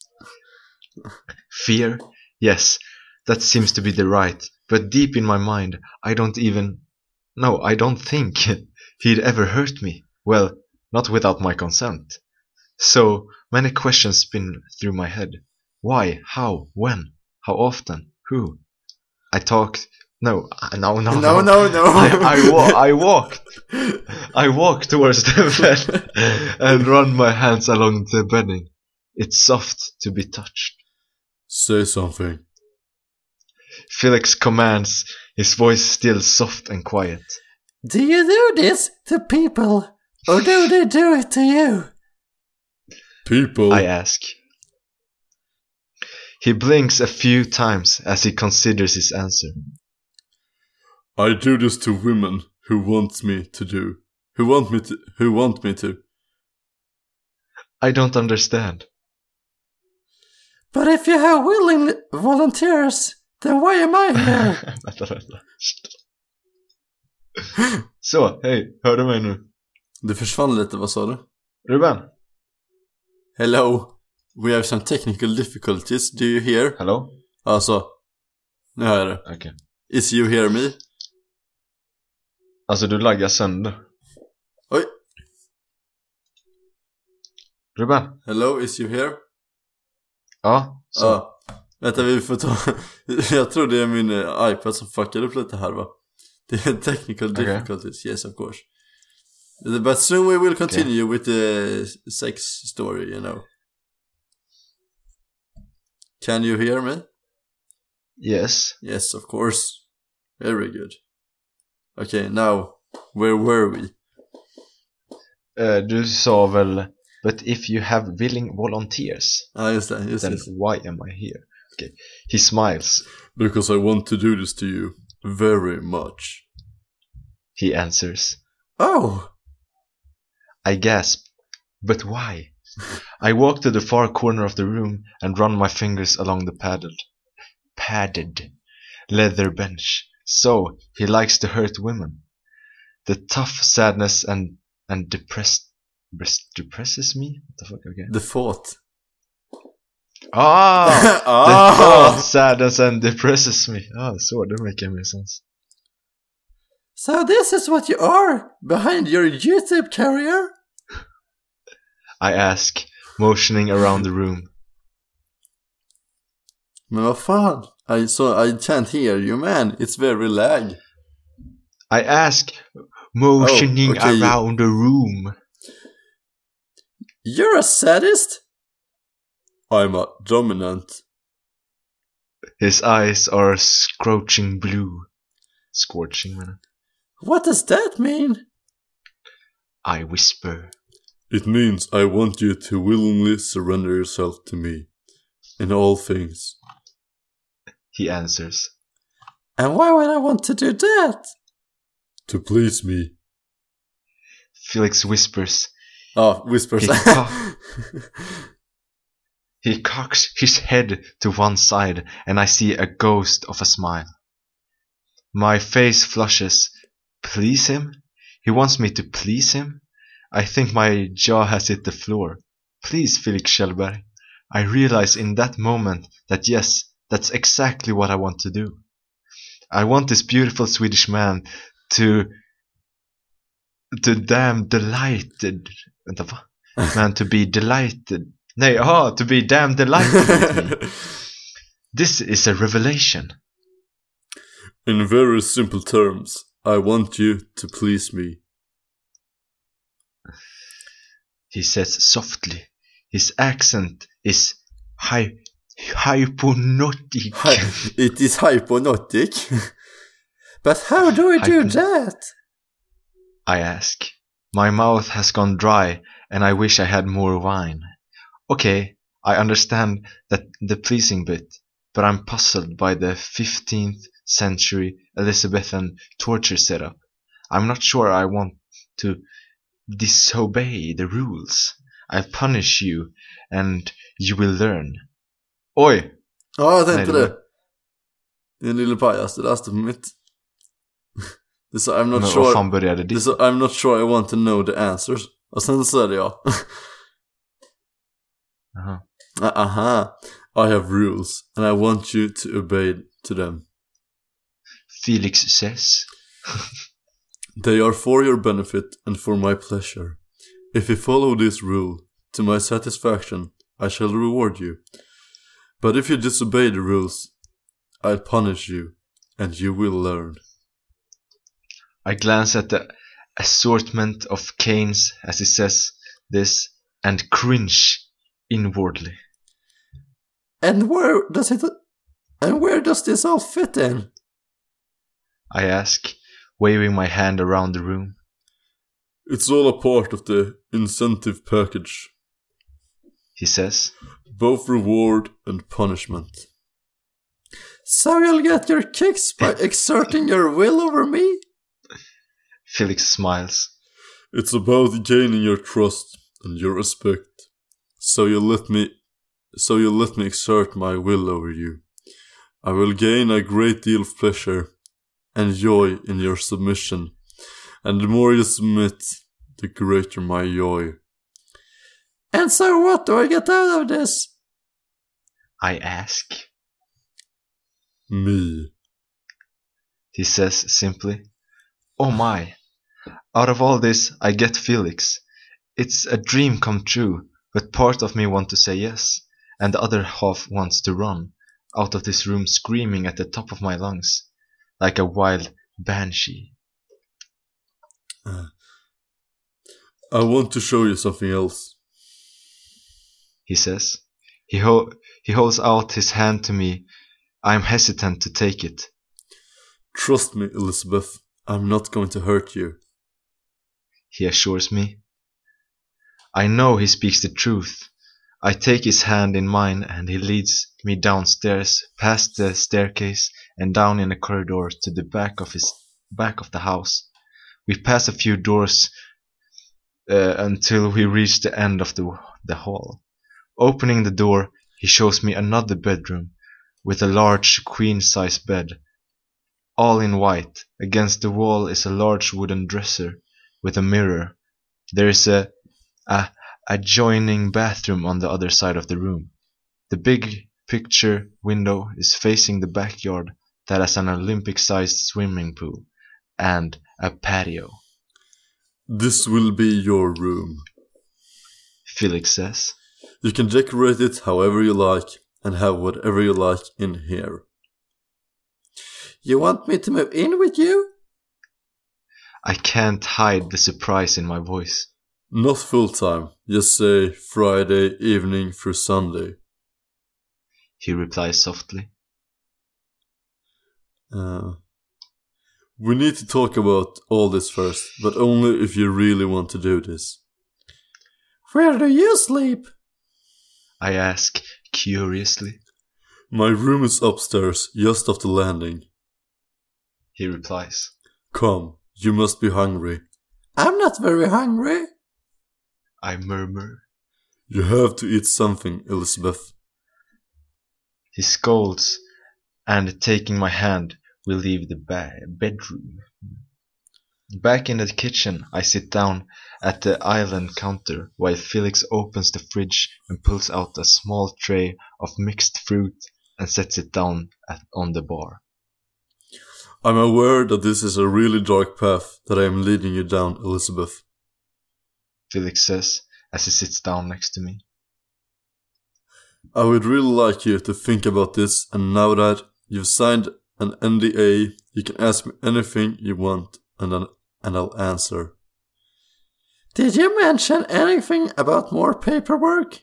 Fear? Yes, that seems to be the right. But deep in my mind, I don't think he'd ever hurt me. Well, not without my consent. So many questions spin through my head. Why? How? When? How often? Who? I talked. No. I walked towards the bed and run my hands along the bedding. It's soft to be touched. Say something. Felix commands, his voice still soft and quiet. Do you do this to people, or do they do it to you? People, I ask. He blinks a few times as he considers his answer. I do this to women who want me to. I don't understand. But if you have willing volunteers, then why am I here? Så, hej, hör du mig nu? Du försvann lite, vad sa du? Ruben? Hello, we have some technical difficulties, do you hear? Hello? Alltså, nu hör jag det. Okay. Is you hear me? Alltså, du laggar sönder. Oj. Ruben? Hello, is you here? Ja, så. Ja. Vänta, vi får ta... Jag tror det är min iPad som fuckade upp lite här, va? Det är technical difficulties, okay. Yes, of course. But soon we will continue with the sex story, you know. Can you hear me? Yes. Yes, of course. Very good. Okay, now, where were we? Du sa väl, but if you have willing volunteers, just that. Why am I here? Okay. He smiles. Because I want to do this to you very much. He answers. Oh! I gasp. But why? I walk to the far corner of the room and run my fingers along the padded leather bench. So, he likes to hurt women. The tough sadness and depresses me? What the fuck again? The thought. Ah! The thought saddens and depresses me. Ah, so that makes any sense. So this is what you are behind your YouTube career? I ask, motioning around the room. Men vad fan? I can't hear you, man. It's very lag. I ask, motioning around the room. You're a sadist? I'm a dominant. His eyes are scorching blue. Scorching, man. What does that mean? I whisper. It means I want you to willingly surrender yourself to me, in all things. He answers. And why would I want to do that? To please me. Felix whispers. Oh, whispers. He cocks his head to one side, and I see a ghost of a smile. My face flushes. Please him? He wants me to please him? I think my jaw has hit the floor. Please, Felix Kjellberg. I realize in that moment that yes, that's exactly what I want to do. I want this beautiful Swedish man to be damn delighted with me. This is a revelation. In very simple terms, I want you to please me. He says softly. His accent is hypnotic. It is hypnotic. But how do I do that? I ask. My mouth has gone dry, and I wish I had more wine. Okay, I understand that the pleasing bit, but I'm puzzled by the 15th century Elizabethan torture setup. I'm not sure I want to disobey the rules. I punish you and you will learn. Oj! Ja, jag tänkte det. Det är en lille pajas, det läste på mitt. Det sa, I'm not sure I want to know the answers. Och sen sa det jag. I have rules and I want you to obey to them. Felix says. They are for your benefit and for my pleasure. If you follow this rule, To my satisfaction, I shall reward you. But if you disobey the rules, I'll punish you, and you will learn. I glance at the assortment of canes as he says this and cringe inwardly. And where does this all fit in? I ask, waving my hand around the room. It's all a part of the incentive package, he says. Both reward and punishment. So you'll get your kicks by exerting your will over me? Felix smiles. It's about gaining your trust and your respect. So you let me exert my will over you. I will gain a great deal of pleasure and joy in your submission. And the more you submit, the greater my joy. And so what do I get out of this? I ask. Me. He says simply. Oh my. Out of all this, I get Felix. It's a dream come true, but part of me wants to say yes, and the other half wants to run out of this room screaming at the top of my lungs, like a wild banshee. I want to show you something else, he says. He holds out his hand to me. I'm hesitant to take it. Trust me, Elisabeth. I'm not going to hurt you, he assures me. I know he speaks the truth. I take his hand in mine and he leads me downstairs, past the staircase and down in a corridor to the back of the house. We pass a few doors until we reach the end of the hall. Opening the door, he shows me another bedroom with a large queen-size bed, all in white. Against the wall is a large wooden dresser with a mirror. There is a adjoining bathroom on the other side of the room. The big picture window is facing the backyard that has an Olympic-sized swimming pool and a patio. This will be your room, Felix says. You can decorate it however you like and have whatever you like in here. You want me to move in with you? I can't hide the surprise in my voice. Not full time, just say Friday evening through Sunday, he replies softly. We need to talk about all this first, but only if you really want to do this. Where do you sleep? I ask curiously. My room is upstairs, just off the landing, he replies. Come, you must be hungry. I'm not very hungry, I murmur. You have to eat something, Elisabeth, he scolds, and taking my hand, we leave the bedroom. Back in the kitchen, I sit down at the island counter while Felix opens the fridge and pulls out a small tray of mixed fruit and sets it down on the bar. I'm aware that this is a really dark path that I am leading you down, Elisabeth, Felix says as he sits down next to me. I would really like you to think about this, and now that you've signed an NDA, you can ask me anything you want and I'll answer. Did you mention anything about more paperwork?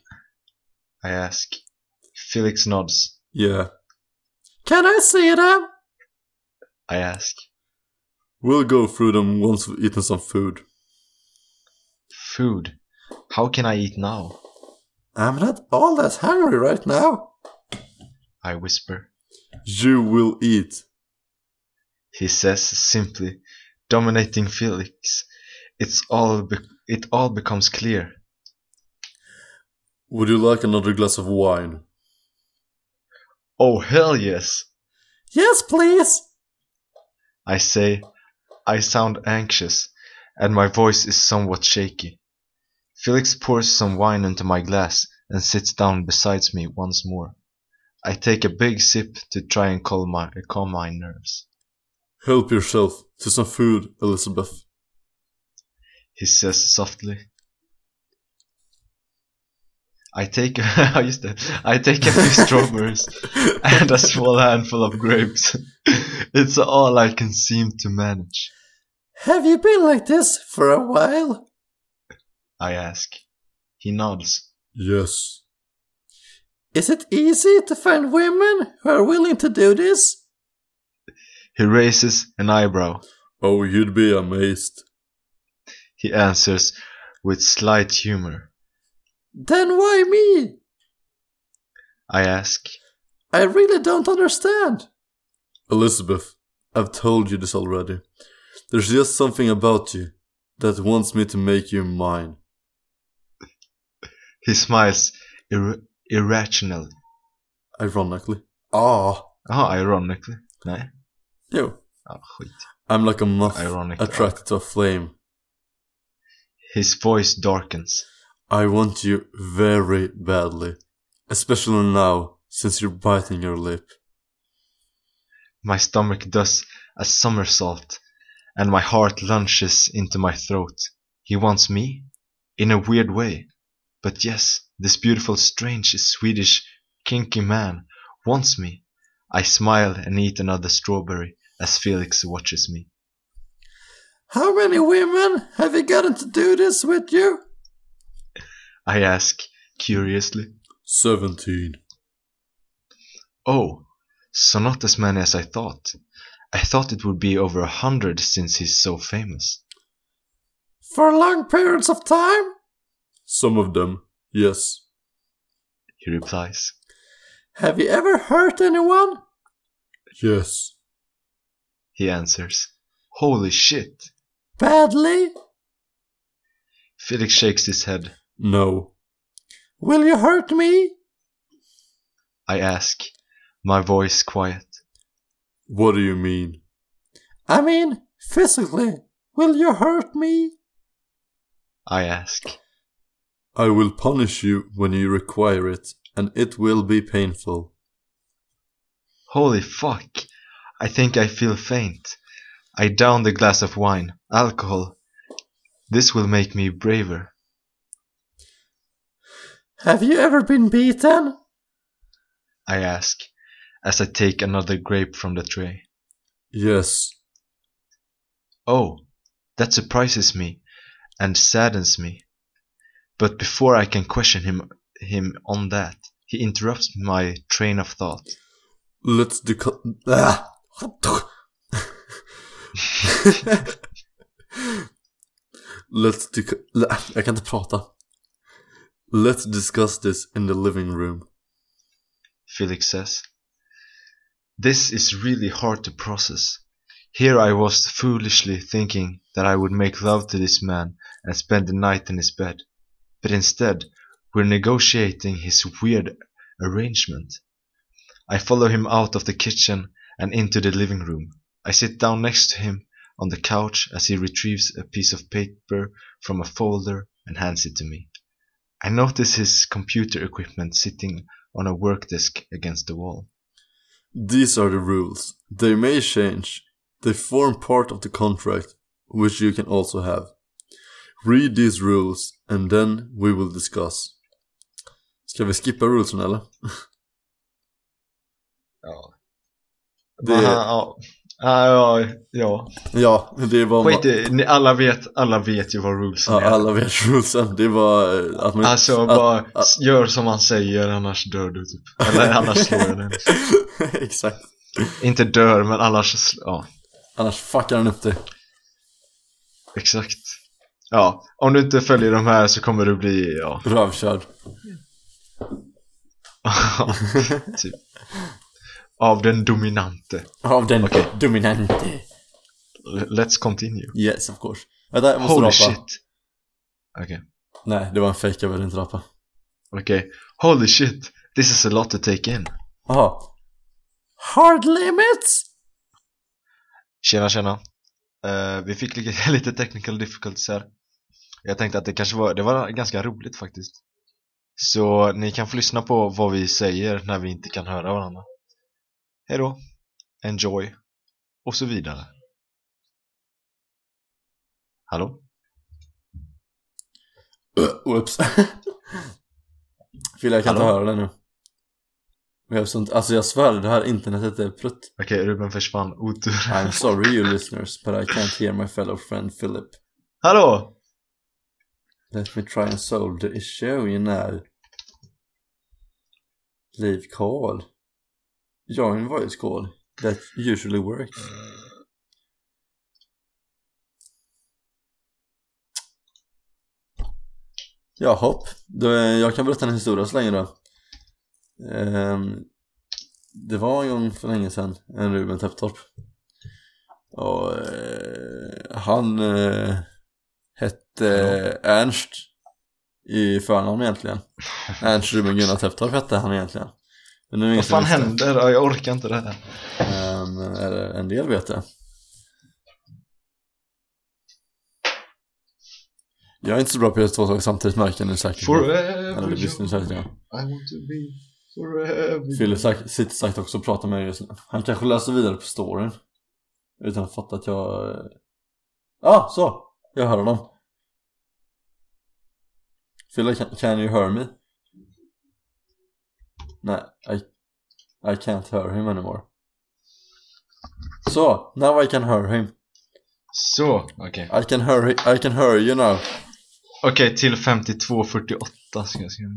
I ask. Felix nods. Yeah. Can I see them? I ask. We'll go through them once we've eaten some food. Food? How can I eat now? I'm not all that hungry right now, I whisper. You will eat, he says simply, dominating Felix. It all becomes clear. Would you like another glass of wine? Oh, hell yes. Yes, please, I say. I sound anxious, and my voice is somewhat shaky. Felix pours some wine into my glass and sits down beside me once more. I take a big sip to try and calm my nerves. Help yourself to some food, Elisabeth, he says softly. I take a few strawberries and a small handful of grapes. It's all I can seem to manage. Have you been like this for a while? I ask. He nods. Yes. Is it easy to find women who are willing to do this? He raises an eyebrow. Oh, you'd be amazed. He answers with slight humor. Then why me? I ask. I really don't understand. Elisabeth, I've told you this already. There's just something about you that wants me to make you mine. He smiles irrationally. Ironically. Ironically. Nej. Jo. Ja, skit. I'm like a moth attracted to a flame. His voice darkens. I want you very badly. Especially now, since you're biting your lip. My stomach does a somersault, and my heart lunges into my throat. He wants me? In a weird way. But yes, this beautiful, strange, Swedish, kinky man wants me. I smile and eat another strawberry as Felix watches me. How many women have you gotten to do this with you? I ask, curiously. 17. Oh, so not as many as I thought. I thought it would be over 100 since he's so famous. For long periods of time? Some of them, yes. He replies. Have you ever hurt anyone? Yes. He answers. Holy shit. Badly? Felix shakes his head. No. Will you hurt me? I ask, my voice quiet. What do you mean? I mean, physically. Will you hurt me? I ask. I will punish you when you require it, and it will be painful. Holy fuck. I think I feel faint. I down the glass of wine. Alcohol. This will make me braver. Have you ever been beaten? I ask, as I take another grape from the tray. Yes. Oh, that surprises me and saddens me. But before I can question him on that, he interrupts my train of thought. Jag kan inte prata. Let's discuss this in the living room. Felix says. This is really hard to process. Here I was foolishly thinking that I would make love to this man and spend the night in his bed. But instead, we're negotiating his weird arrangement. I follow him out of the kitchen and into the living room. I sit down next to him on the couch as he retrieves a piece of paper from a folder and hands it to me. I notice his computer equipment sitting on a work desk against the wall. These are the rules. They may change. They form part of the contract, which you can also have. Read these rules and then we will discuss. Ska vi skippa rulesen eller? Ja. Ja, det var... Skit, alla vet ju vad rulesen är. Ja, alla vet rulesen. Det var att man... Alltså, bara gör som man säger, annars dör du typ. Eller annars slår jag den. Exakt. Inte dör, men annars... Ja. Annars fuckar den upp dig. Exakt. Ja, om du inte följer de här så kommer du bli... Ja. Rövkörd. Typ. Av den dominante. Av den dominante. Let's continue. Yes, of course. Vänta, jag måste Holy rapa. Shit. Okay. Nej, det var en fake, jag ville inte rapa. Okej. Holy shit, this is a lot to take in. Aha. Hard limits? Tjena. Vi fick lite technical difficulties här. Jag tänkte att det var ganska roligt faktiskt. Så ni kan få lyssna på vad vi säger när vi inte kan höra varandra. Hej då, enjoy och så vidare. Hallå? Oops. Fylla, jag kan inte höra det nu. Alltså jag svär, det här internetet är prutt. Okej, Ruben försvann, otur. I'm sorry you listeners, but I can't hear my fellow friend Philip. Hallå! Let me try and solve the issue, you know. Leave call. Join voice call. That usually works. Ja, hopp. Jag kan berätta en historia så länge då. Det var en gång för länge sedan en Ruben Täftard. Och han hette Ernst i förnamn egentligen. Ernst Ruben Gunnar Täftard hette han egentligen. Men nu vad fan hände? Jag orkar inte det här. En del vet jag. Jag är inte så bra på att två saker samtidigt, märker ni säkert. Eller det visste ni säkert, ja. I want to be forever. Philip sitter också och pratar med mig just nu. Han kanske läser vidare på storyn utan att fatta att jag... Ah, så! Jag hör honom. Philip, can you hear me? Nej, I can't hear him anymore. Så, now I can hear him. Så, okej. Okay. I can hear you now. Okej, okay, till 52:48 ska jag skriva.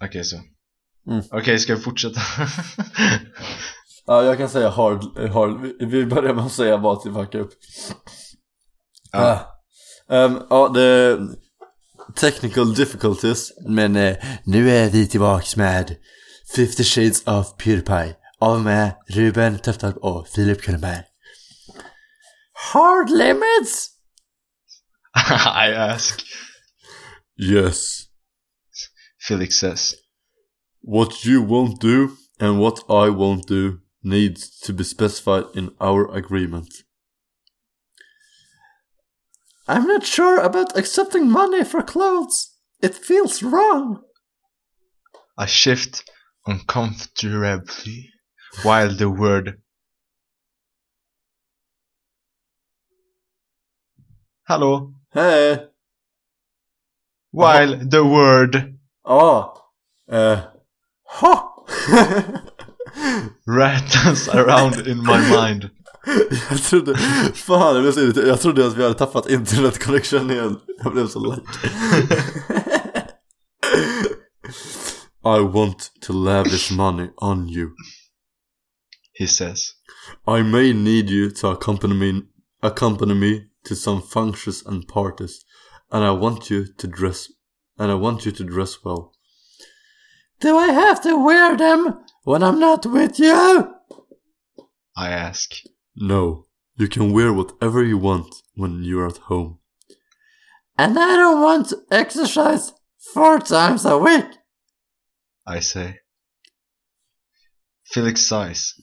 Okej, så. Okej, ska vi fortsätta? Ja, jag kan säga hard. Vi börjar med att säga bara till fuck upp. Det technical difficulties. Men nu är vi tillbaks med 50 Shades of PewDiePie. Av med Ruben Täftard och Filip Kullenberg. Hard limits! I ask. Yes. Felix says. What you won't do and what I won't do needs to be specified in our agreement. I'm not sure about accepting money for clothes. It feels wrong. I shift uncomfortably while the word hallå. Hej. While the word ha rattles around in my mind. Jag trodde att vi hade tappat internet connection igen. Jag blev så lätt. I want to lavish money on you, he says. I may need you to accompany me to some functions and parties, and I want you to dress well. Do I have to wear them when I'm not with you? I ask. No, you can wear whatever you want when you're at home. And I don't want to exercise 4 times a week. I say. Felix sighs.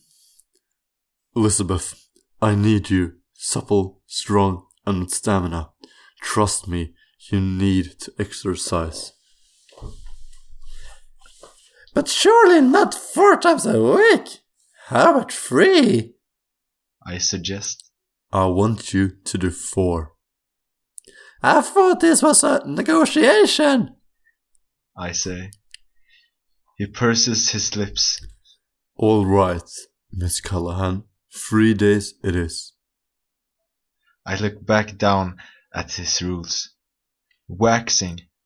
Elisabeth, I need you, supple, strong, and with stamina. Trust me, you need to exercise. But surely not 4 times a week. How about 3? I suggest. I want you to do 4. I thought this was a negotiation, I say. He purses his lips. All right, Miss Callahan. 3 days it is. I look back down at his rules.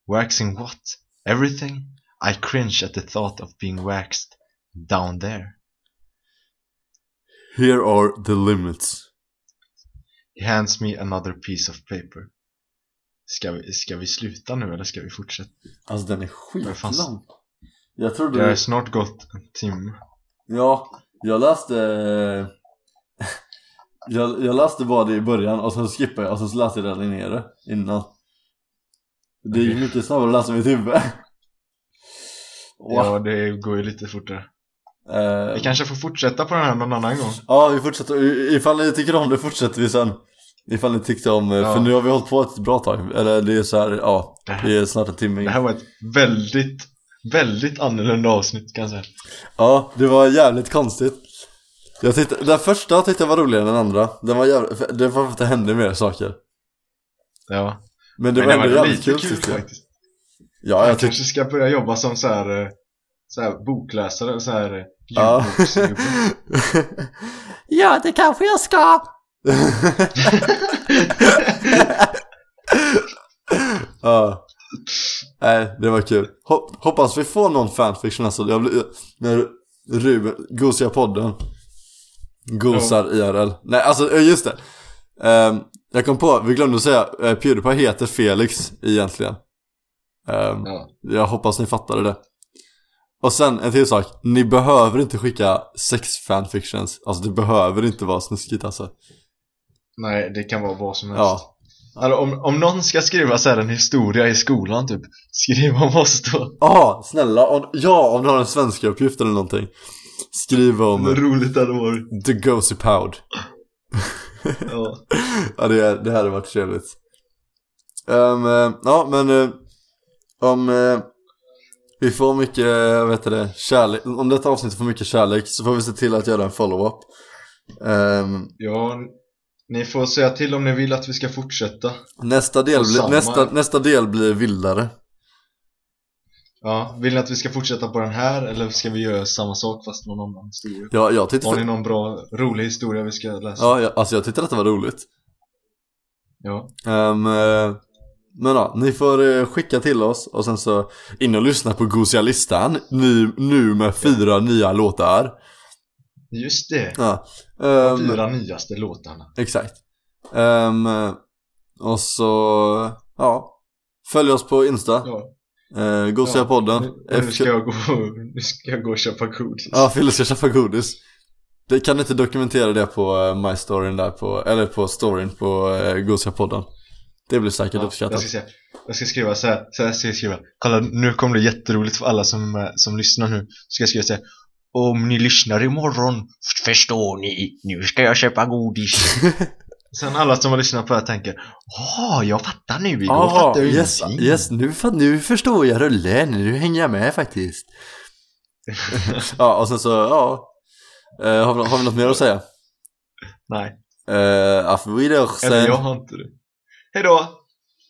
Waxing what? Everything? I cringe at the thought of being waxed down there. Here are the limits. He hands me another piece of paper. Ska vi sluta nu eller ska vi fortsätta? Alltså den är skitlång. Jag tror det är snart gått en timme. Ja, jag läste bara det i början och sen skippade jag och sen läste jag det nere innan. Det är ju mycket snabbare att läsa mitt huvud. Ja, det går ju lite fortare. Vi kanske får fortsätta på den här någon annan gång. Ja, vi fortsätter. Ifall ni tycker om det fortsätter vi sen. Ifall ni tyckte om, för nu har vi hållit på ett bra tag. Eller det är så här, ja, det är snart en timme. Det här var ett väldigt annorlunda avsnitt kan jag säga. Ja, det var jävligt konstigt. Den första tyckte jag var roligare än den andra. Det var för att det hände mer saker. Ja. Men det var ändå lite kul faktiskt. Ja, jag kanske ska börja jobba som så här bokläsare eller så här. Ja. Ja, det kanske jag ska. Ja. Nej, det var kul. Hoppas vi får någon fanfiction alltså. När Ruben Gosiga podden gosar IRL. Nej, alltså just det. Jag kom på, vi glömde att säga PewDiePie heter Felix egentligen. Jag hoppas ni fattade det. Och sen en till sak. Ni behöver inte skicka sex fanfictions. Alltså det behöver inte vara snuskigt alltså. Nej, det kan vara vad som helst. Ja. Alltså, om någon ska skriva så här en historia i skolan typ, skriv om oss då. Ja, snälla. Om du har en svenska uppgift eller någonting, skriv om det roligt hade varit. The Gosiga Pod. Ja. Ja, det här hade varit trevligt. Ja, men om vi får mycket, kärlek. Om detta avsnitt får mycket kärlek så får vi se till att göra en follow-up. Ja, ni får säga till om ni vill att vi ska fortsätta. Nästa del blir vildare. Ja, vill ni att vi ska fortsätta på den här eller ska vi göra samma sak fast med någon annan historia? Ja, jag tyckte har ni någon bra, rolig historia vi ska läsa? Ja, alltså jag tyckte att det var roligt. Ja. Men ja, ni får skicka till oss och sen så in och lyssna på Gosiga-listan nu med 4 nya låtar. Just det. Ja. 4 nyaste låtarna. Exakt. Och så ja, följ oss på Insta. Ja. Gosiga podden. Nu ska jag gå och köpa godis. Ja, Felix ska köpa godis. Det kan inte dokumentera det på my storyn där på eller på storyn på Gosiga podden. Det blir säkert uppskattat. Jag ska skriva så här. Kolla, nu kommer det jätteroligt för alla som lyssnar nu. Ska jag skriva så här: om ni lyssnar imorgon förstår ni, nu ska jag köpa godis. Sen alla som har lyssnat på det tänker: åh, jag fattar nu, igår fattar jag ingenting. Yes, nu förstår jag rullen, nu hänger jag med faktiskt. Ja, och sen så, ja. Har vi något mer att säga? Nej. Jag har inte det. Hej då!